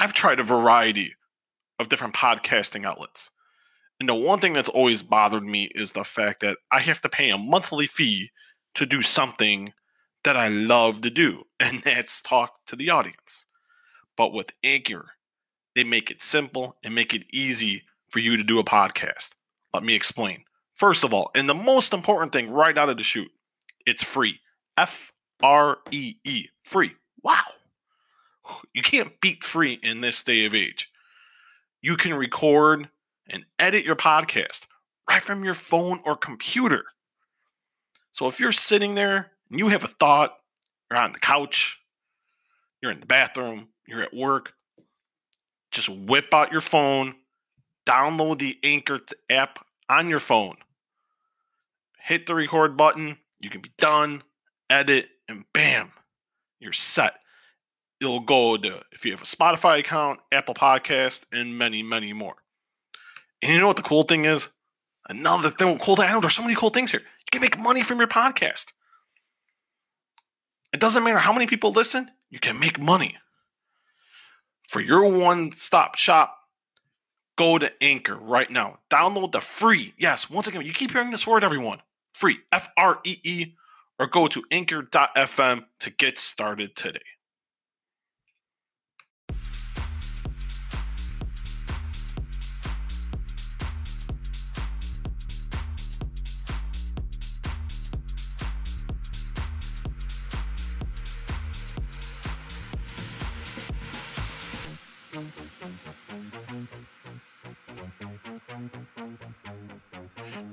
I've tried a variety of different podcasting outlets. And the one thing that's always bothered me is the fact that I have to pay a monthly fee to do something that I love to do, and that's talk to the audience. But with Anchor, they make it simple and make it easy for you to do a podcast. Let me explain. First of all, and the most important thing right out of the chute, it's free. F-R-E-E. Free. Wow. You can't beat free in this day of age. You can record and edit your podcast right from your phone or computer. So if you're sitting there and you have a thought, you're on the couch, you're in the bathroom, you're at work, just whip out your phone, download the Anchor app on your phone, hit the record button, you can be done, edit, and bam, you're set. It'll go to, if you have a Spotify account, Apple Podcast, and many, many more. And you know what the cool thing is? Another thing, cool thing. I know there's so many cool things here. You can make money from your podcast. It doesn't matter how many people listen. You can make money. For your one-stop shop, go to Anchor right now. Download the free. Yes, once again, you keep hearing this word, everyone. Free. F-R-E-E. Or go to anchor.fm to get started today.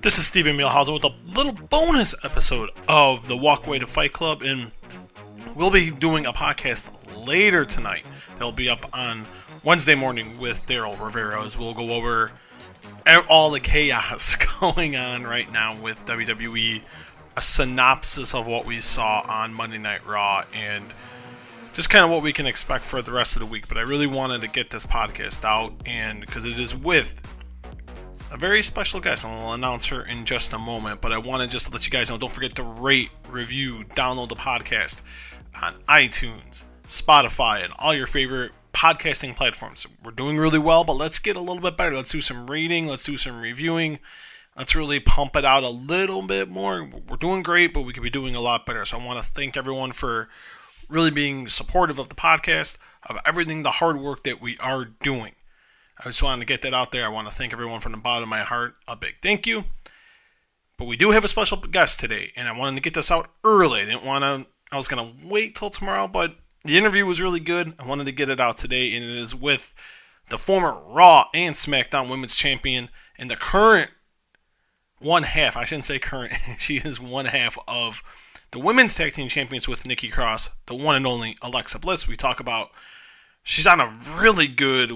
This is Steven Mielhausen with a little bonus episode of the Walkway to Fight Club, and we'll be doing a podcast later tonight. They'll be up on Wednesday morning with Daryl Rivera as we'll go over all the chaos going on right now with WWE, a synopsis of what we saw on Monday Night Raw, and just kind of what we can expect for the rest of the week. But I really wanted to get this podcast out, and because it is with a very special guest, and I'll announce her in just a moment. But I want to just let you guys know, don't forget to rate, review, download the podcast on iTunes, Spotify, and all your favorite podcasting platforms. We're doing really well, but let's get a little bit better. Let's do some rating. Let's do some reviewing. Let's really pump it out a little bit more. We're doing great, but we could be doing a lot better. So I want to thank everyone for really being supportive of the podcast, of everything, the hard work that we are doing. I just wanted to get that out there. I want to thank everyone from the bottom of my heart. A big thank you. But we do have a special guest today, and I wanted to get this out early. I was going to wait till tomorrow, but the interview was really good. I wanted to get it out today, and it is with the former Raw and SmackDown Women's Champion and the current one half. I shouldn't say current. She is one half of the Women's Tag Team Champions with Nikki Cross, the one and only Alexa Bliss. We talk about she's on a really good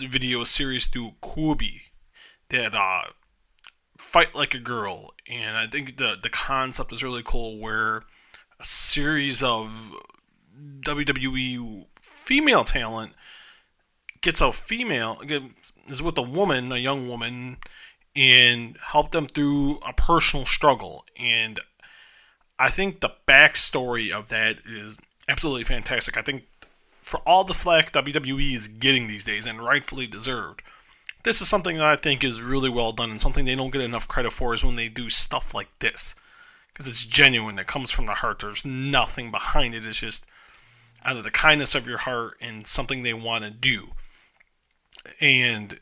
video series through Kubi that Fight Like a Girl. And I think the concept is really cool, where a series of WWE female talent is with a young woman, and help them through a personal struggle. And I think the backstory of that is absolutely fantastic. I think for all the flack WWE is getting these days, and rightfully deserved, this is something that I think is really well done, and something they don't get enough credit for is when they do stuff like this. Because it's genuine. It comes from the heart. There's nothing behind it. It's just out of the kindness of your heart and something they want to do. And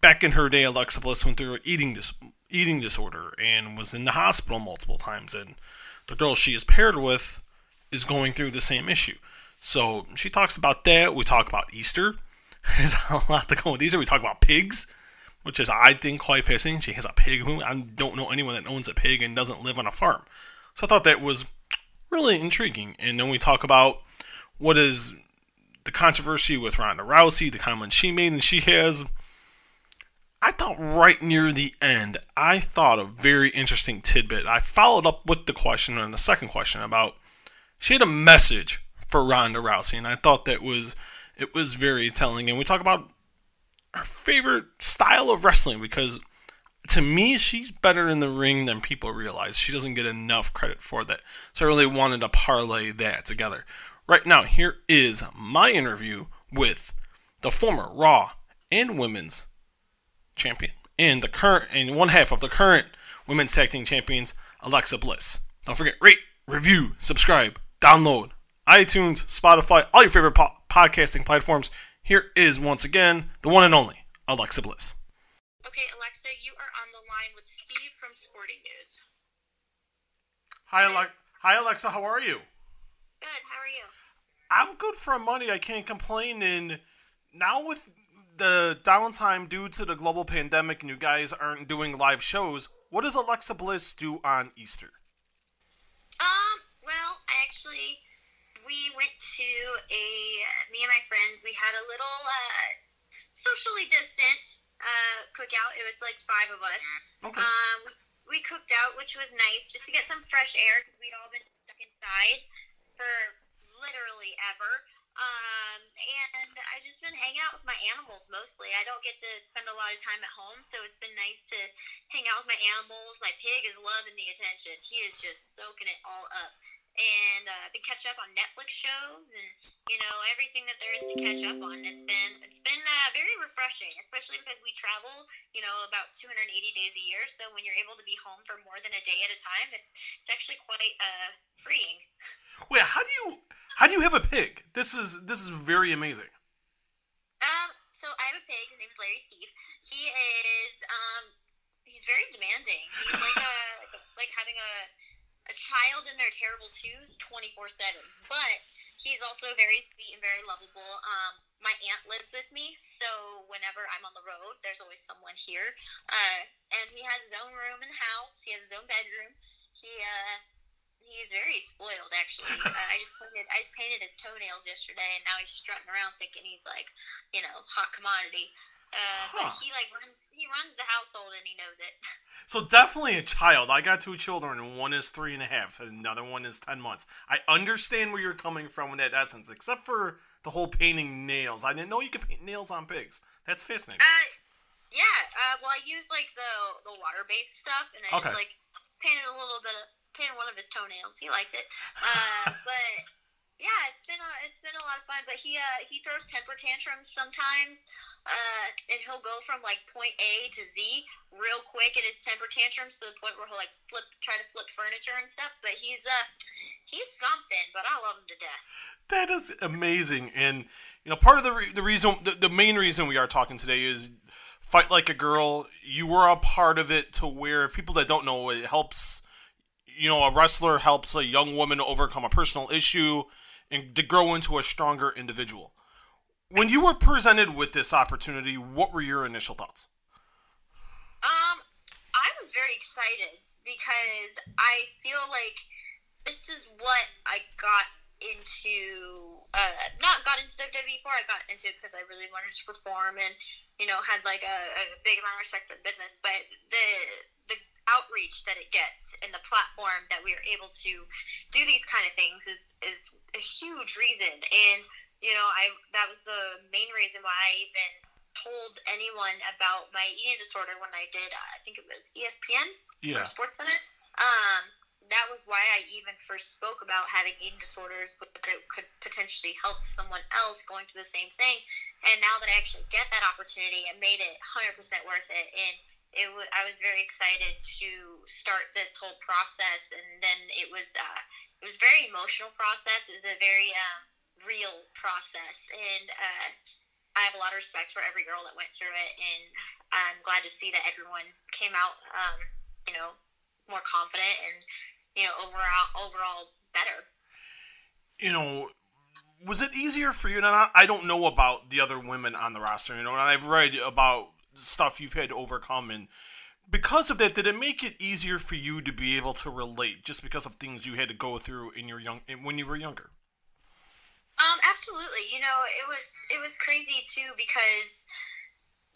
back in her day, Alexa Bliss went through an eating disorder and was in the hospital multiple times. And the girl she is paired with is going through the same issue. So she talks about that. We talk about Easter. There's a lot to go with Easter. We talk about pigs, which is, I think, quite fascinating. She has a pig. I don't know anyone that owns a pig and doesn't live on a farm. So I thought that was really intriguing. And then we talk about what is the controversy with Ronda Rousey, the comment she made. And she has, I thought right near the end, I thought a very interesting tidbit. I followed up with the question and the second question about, she had a message for Ronda Rousey, and I thought it was very telling. And we talk about her favorite style of wrestling, because to me, she's better in the ring than people realize. She doesn't get enough credit for that. So I really wanted to parlay that together. Right now, here is my interview with the former Raw and Women's Champion and the current and one half of the current Women's Tag Team Champions, Alexa Bliss. Don't forget, rate, review, subscribe, download, iTunes, Spotify, all your favorite podcasting platforms. Here is, once again, the one and only Alexa Bliss. Okay, Alexa, you are on the line with Steve from Sporting News. Hi, Alexa. How are you? Good. How are you? I'm good for money. I can't complain. And now with the downtime due to the global pandemic and you guys aren't doing live shows, what does Alexa Bliss do on Easter? Well, actually, we went to me and my friends, we had a little socially distant cookout. It was like five of us. Okay. We cooked out, which was nice, just to get some fresh air because we'd all been stuck inside for literally ever. And I've just been hanging out with my animals mostly. I don't get to spend a lot of time at home, so it's been nice to hang out with my animals. My pig is loving the attention. He is just soaking it all up. And I've been catching up on Netflix shows and, you know, everything that there is to catch up on. It's been very refreshing, especially because we travel, you know, about 280 days a year. So when you're able to be home for more than a day at a time, it's actually quite freeing. Wait, how do you have a pig? This is very amazing. So I have a pig. His name is Larry Steve. He is he's very demanding. He's like having a child in their terrible twos 24/7, but he's also very sweet and very lovable. My aunt lives with me, so whenever I'm on the road, there's always someone here. And he has his own room in the house. He has his own bedroom. He's very spoiled, actually. I just painted his toenails yesterday, and now he's strutting around thinking he's like, you know, hot commodity. But he runs the household and he knows it. So definitely a child. I got two children. One is 3.5, another one is 10 months. I understand where you're coming from in that essence, except for the whole painting nails. I didn't know you could paint nails on pigs. That's fascinating. Well, I use like the water based stuff, and I just, like painted one of his toenails. He liked it, but. Yeah, it's been a lot of fun, but he throws temper tantrums sometimes, and he'll go from like point A to Z real quick in his temper tantrums to the point where he'll like try to flip furniture and stuff. But he's something, but I love him to death. That is amazing, and you know part of the main reason we are talking today is Fight Like a Girl. You were a part of it to where people that don't know it helps. You know, a wrestler helps a young woman overcome a personal issue and to grow into a stronger individual. When you were presented with this opportunity, what were your initial thoughts? I was very excited because I feel like this is what I got into, not got into WWE before. I got into it because I really wanted to perform and, you know, had like a big amount of respect for the business, but the outreach that it gets and the platform that we are able to do these kind of things is a huge reason. And you know, that was the main reason why I even told anyone about my eating disorder when I did. I think it was ESPN, yeah, or Sports Center. That was why I even first spoke about having eating disorders, because it could potentially help someone else going through the same thing. And now that I actually get that opportunity, it made it 100% worth it. And I was very excited to start this whole process, and then it was a very emotional process. It was a very real process, and I have a lot of respect for every girl that went through it, and I'm glad to see that everyone came out, you know, more confident and, you know, overall better. You know, was it easier for you? And I don't know about the other women on the roster, you know, and I've read about stuff you've had to overcome, and because of that, did it make it easier for you to be able to relate just because of things you had to go through when you were younger? Absolutely. You know, it was crazy too, because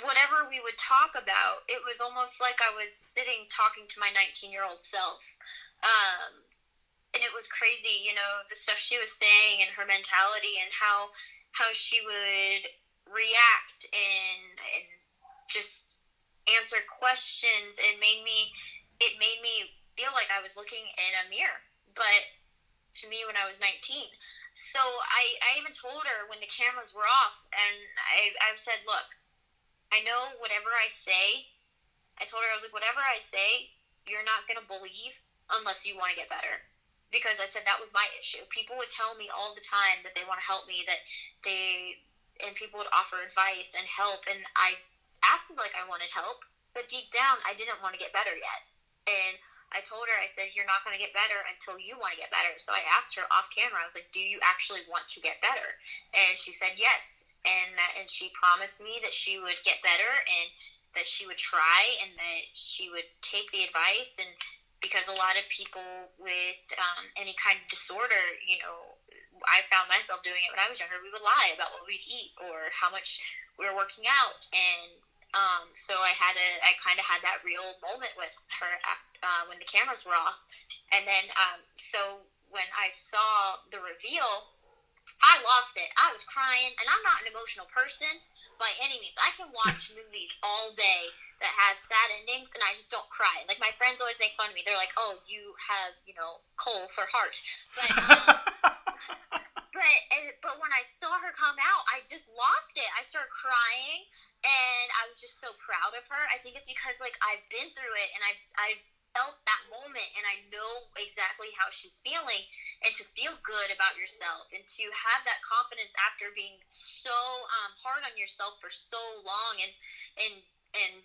whatever we would talk about, it was almost like I was sitting talking to my 19-year-old self. And it was crazy, you know, the stuff she was saying and her mentality and how she would react and just answer questions. It made me feel like I was looking in a mirror, but to me when I was 19, So I even told her when the cameras were off, and I've said, look, I know whatever I say, I told her, I was like, whatever I say, you're not going to believe unless you want to get better. Because I said that was my issue. People would tell me all the time that they want to help me, and people would offer advice and help, and I acted like I wanted help, but deep down, I didn't want to get better yet. And I told her, I said, you're not going to get better until you want to get better. So I asked her off camera, I was like, do you actually want to get better? And she said yes, and she promised me that she would get better, and that she would try, and that she would take the advice, and because a lot of people with any kind of disorder, you know, I found myself doing it when I was younger. We would lie about what we'd eat or how much we were working out. And so I kind of had that real moment with her when the cameras were off. And then so when I saw the reveal, I lost it. I was crying, and I'm not an emotional person by any means. I can watch movies all day that have sad endings, and I just don't cry. Like, my friends always make fun of me. They're like, oh, you have, you know, coal for heart. But but when I saw her come out, I just lost it. I started crying, and I was just so proud of her. I think it's because, like, I've been through it, and I've felt that moment, and I know exactly how she's feeling, and to feel good about yourself, and to have that confidence after being so hard on yourself for so long, and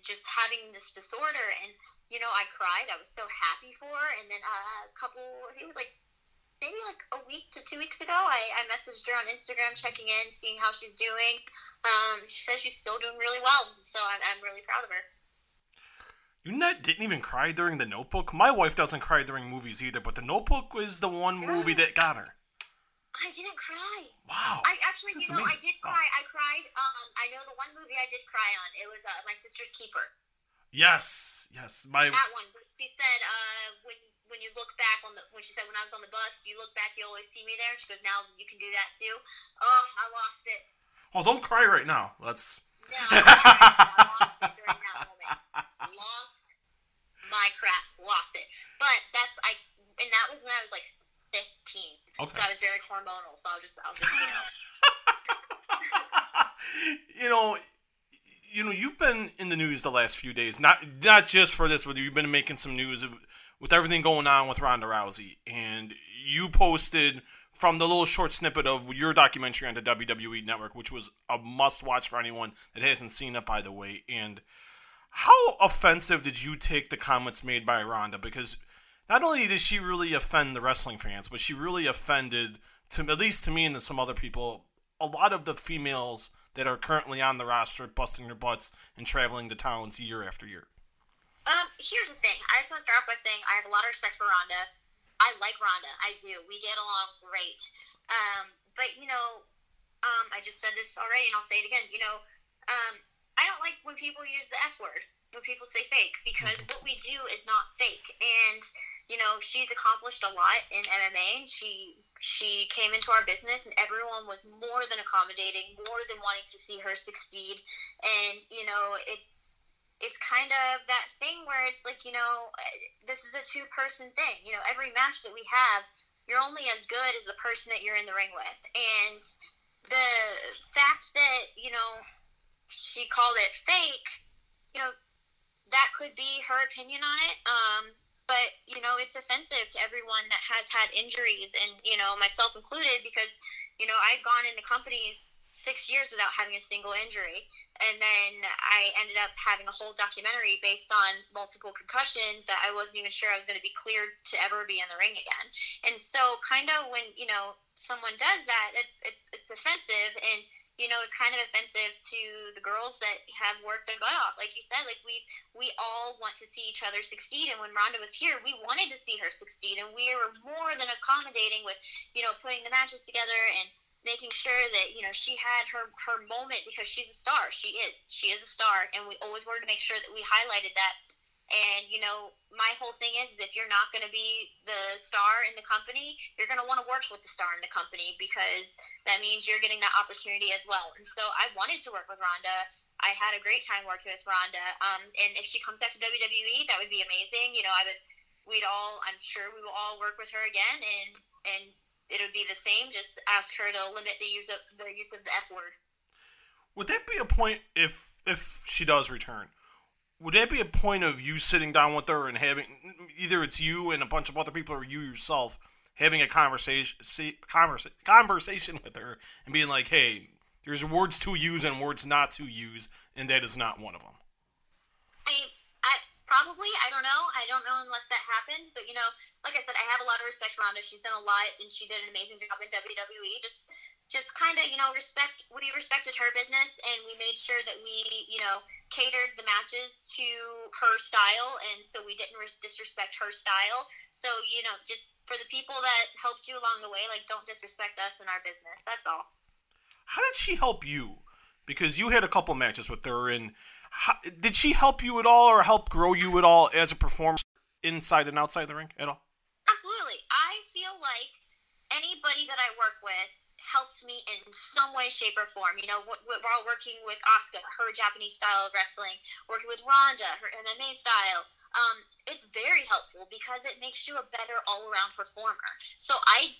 just having this disorder. And, you know, I cried. I was so happy for her. And then a week to 2 weeks ago, I messaged her on Instagram, checking in, seeing how she's doing. She says she's still doing really well, so I'm really proud of her. You didn't even cry during The Notebook? My wife doesn't cry during movies either, but The Notebook was the one movie that got her. I didn't cry. Wow. I actually, you know, amazing. I did cry. Oh. I cried. I know the one movie I did cry on. It was My Sister's Keeper. Yes. That one. She said, when you look back when she said, when I was on the bus, you look back, you always see me there. And she goes, now you can do that too. Oh, I lost it. Oh, don't cry right now. No, I lost it during that moment. My crap, lost it. But and that was when I was like 15. Okay. So I was very hormonal. So I'll just, you know. you know, you've been in the news the last few days. Not just for this, but you've been making some news with everything going on with Ronda Rousey. And you posted from the little short snippet of your documentary on the WWE Network, which was a must-watch for anyone that hasn't seen it, by the way. And how offensive did you take the comments made by Ronda? Because not only did she really offend the wrestling fans, but she really offended, at least to me and to some other people, a lot of the females that are currently on the roster, busting their butts and traveling to towns year after year. Here's the thing. I just want to start off by saying I have a lot of respect for Ronda. I like Ronda. I do. We get along great. But, you know, I just said this already, and I'll say it again. You know, I don't like when people use the F word, when people say fake, because what we do is not fake. And, you know, she's accomplished a lot in MMA, and she came into our business, and everyone was more than accommodating, more than wanting to see her succeed. And, you know, it's kind of that thing where it's like, you know, this is a two-person thing. You know, every match that we have, you're only as good as the person that you're in the ring with. And the fact that, you know, she called it fake, you know, that could be her opinion on it. But, you know, it's offensive to everyone that has had injuries, and, you know, myself included, because, you know, I've gone in the company 6 years without having a single injury. And then I ended up having a whole documentary based on multiple concussions that I wasn't even sure I was going to be cleared to ever be in the ring again. And so kind of when, you know, someone does that, it's offensive. And, you know, it's kind of offensive to the girls that have worked their butt off. Like you said, like we all want to see each other succeed. And when Ronda was here, we wanted to see her succeed. And we were more than accommodating with, you know, putting the matches together and making sure that, you know, she had her moment, because she's a star. She is a star. And we always wanted to make sure that we highlighted that. And, you know, my whole thing is if you're not going to be the star in the company, you're going to want to work with the star in the company, because that means you're getting that opportunity as well. And so I wanted to work with Ronda. I had a great time working with Ronda. And if she comes back to WWE, that would be amazing. You know, we'd all, I'm sure we will all work with her again and it'll be the same. Just ask her to limit the use of the F word. Would that be a point if she does return? Would that be a point of you sitting down with her and having, either it's you and a bunch of other people or you yourself, having a conversation with her and being like, hey, there's words to use and words not to use, and that is not one of them? Probably, I don't know unless that happens, but like I said, I have a lot of respect for Ronda. She's done a lot, and she did an amazing job in WWE. Just kind of, we respected her business, and we made sure that we, catered the matches to her style, and so we didn't disrespect her style. So, just for the people that helped you along the way, don't disrespect us and our business. That's all. How did she help you? Because you had a couple matches with her, and did she help you at all or help grow you at all as a performer inside and outside the ring at all? Absolutely. I feel like anybody that I work with helps me in some way, shape, or form. We're all working with Asuka, her Japanese style of wrestling, working with Ronda, her MMA style. It's very helpful because it makes you a better all-around performer. So I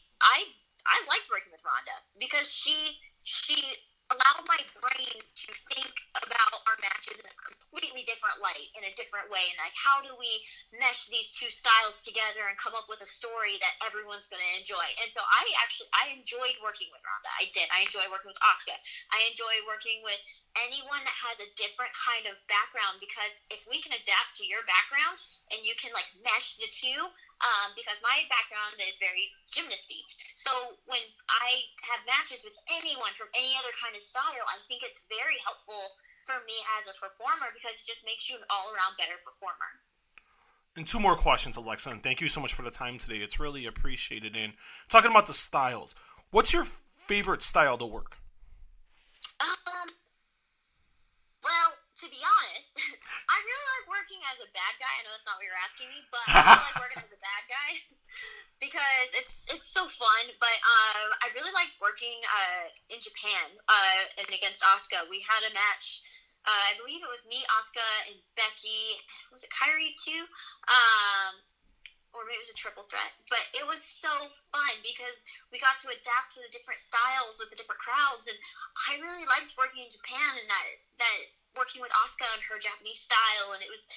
liked working with Ronda because she allowed my brain to think about our matches in a completely different light, in a different way, and how do we mesh these two styles together and come up with a story that everyone's going to enjoy. And so I enjoyed working with Ronda. I did. I enjoy working with Asuka. I enjoy working with anyone that has a different kind of background, because if we can adapt to your background and you can mesh the two, because my background is very gymnasty. So when I have matches with anyone from any other kind of style, I think it's very helpful for me as a performer because it just makes you an all-around better performer. And two more questions, Alexa, and thank you so much for the time today. It's really appreciated. And talking about the styles, what's your favorite style to work? Well, to be honest, I really like working as a bad guy. I know that's not what you're asking me, but I really like working as a bad guy because it's so fun. But I really liked working in Japan and against Asuka. We had a match. I believe it was me, Asuka, and Becky. Was it Kairi too? Or maybe it was a triple threat, but it was so fun because we got to adapt to the different styles with the different crowds, and I really liked working in Japan and that working with Asuka and her Japanese style, and it was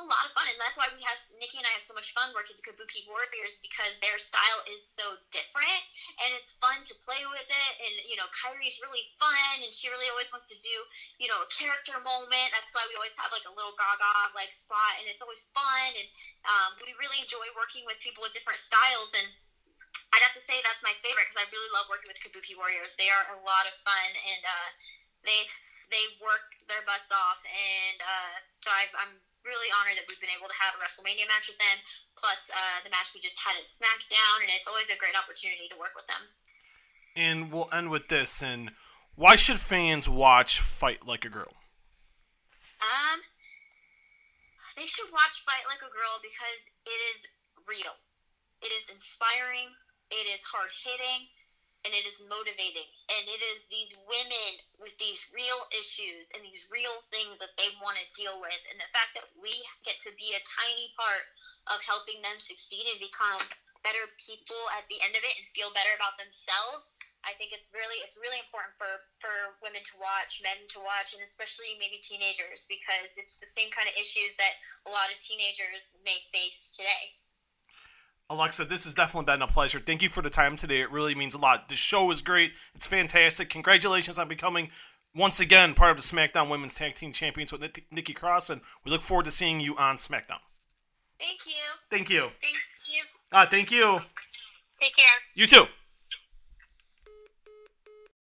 a lot of fun, and that's why Nikki and I have so much fun working the Kabuki Warriors, because their style is so different, and it's fun to play with it, and, Kairi's really fun, and she really always wants to do, a character moment. That's why we always have, a little gaga, spot, and it's always fun, and we really enjoy working with people with different styles, and I'd have to say that's my favorite, because I really love working with Kabuki Warriors. They are a lot of fun, and they work their butts off, and so I'm really honored that we've been able to have a WrestleMania match with them, plus the match we just had at SmackDown, and it's always a great opportunity to work with them. And we'll end with this, and why should fans watch Fight Like a Girl? They should watch Fight Like a Girl because it is real. It is inspiring, it is hard-hitting, and it is motivating, and it is these women with these real issues and these real things that they want to deal with, and the fact that we get to be a tiny part of helping them succeed and become better people at the end of it and feel better about themselves, I think it's really important for women to watch, men to watch, and especially maybe teenagers, because it's the same kind of issues that a lot of teenagers may face today. Alexa, this has definitely been a pleasure. Thank you for the time today. It really means a lot. The show is great. It's fantastic. Congratulations on becoming, once again, part of the SmackDown Women's Tag Team Champions with Nikki Cross, and we look forward to seeing you on SmackDown. Thank you. Thank you. Thank you. Thank you. Take care. You too.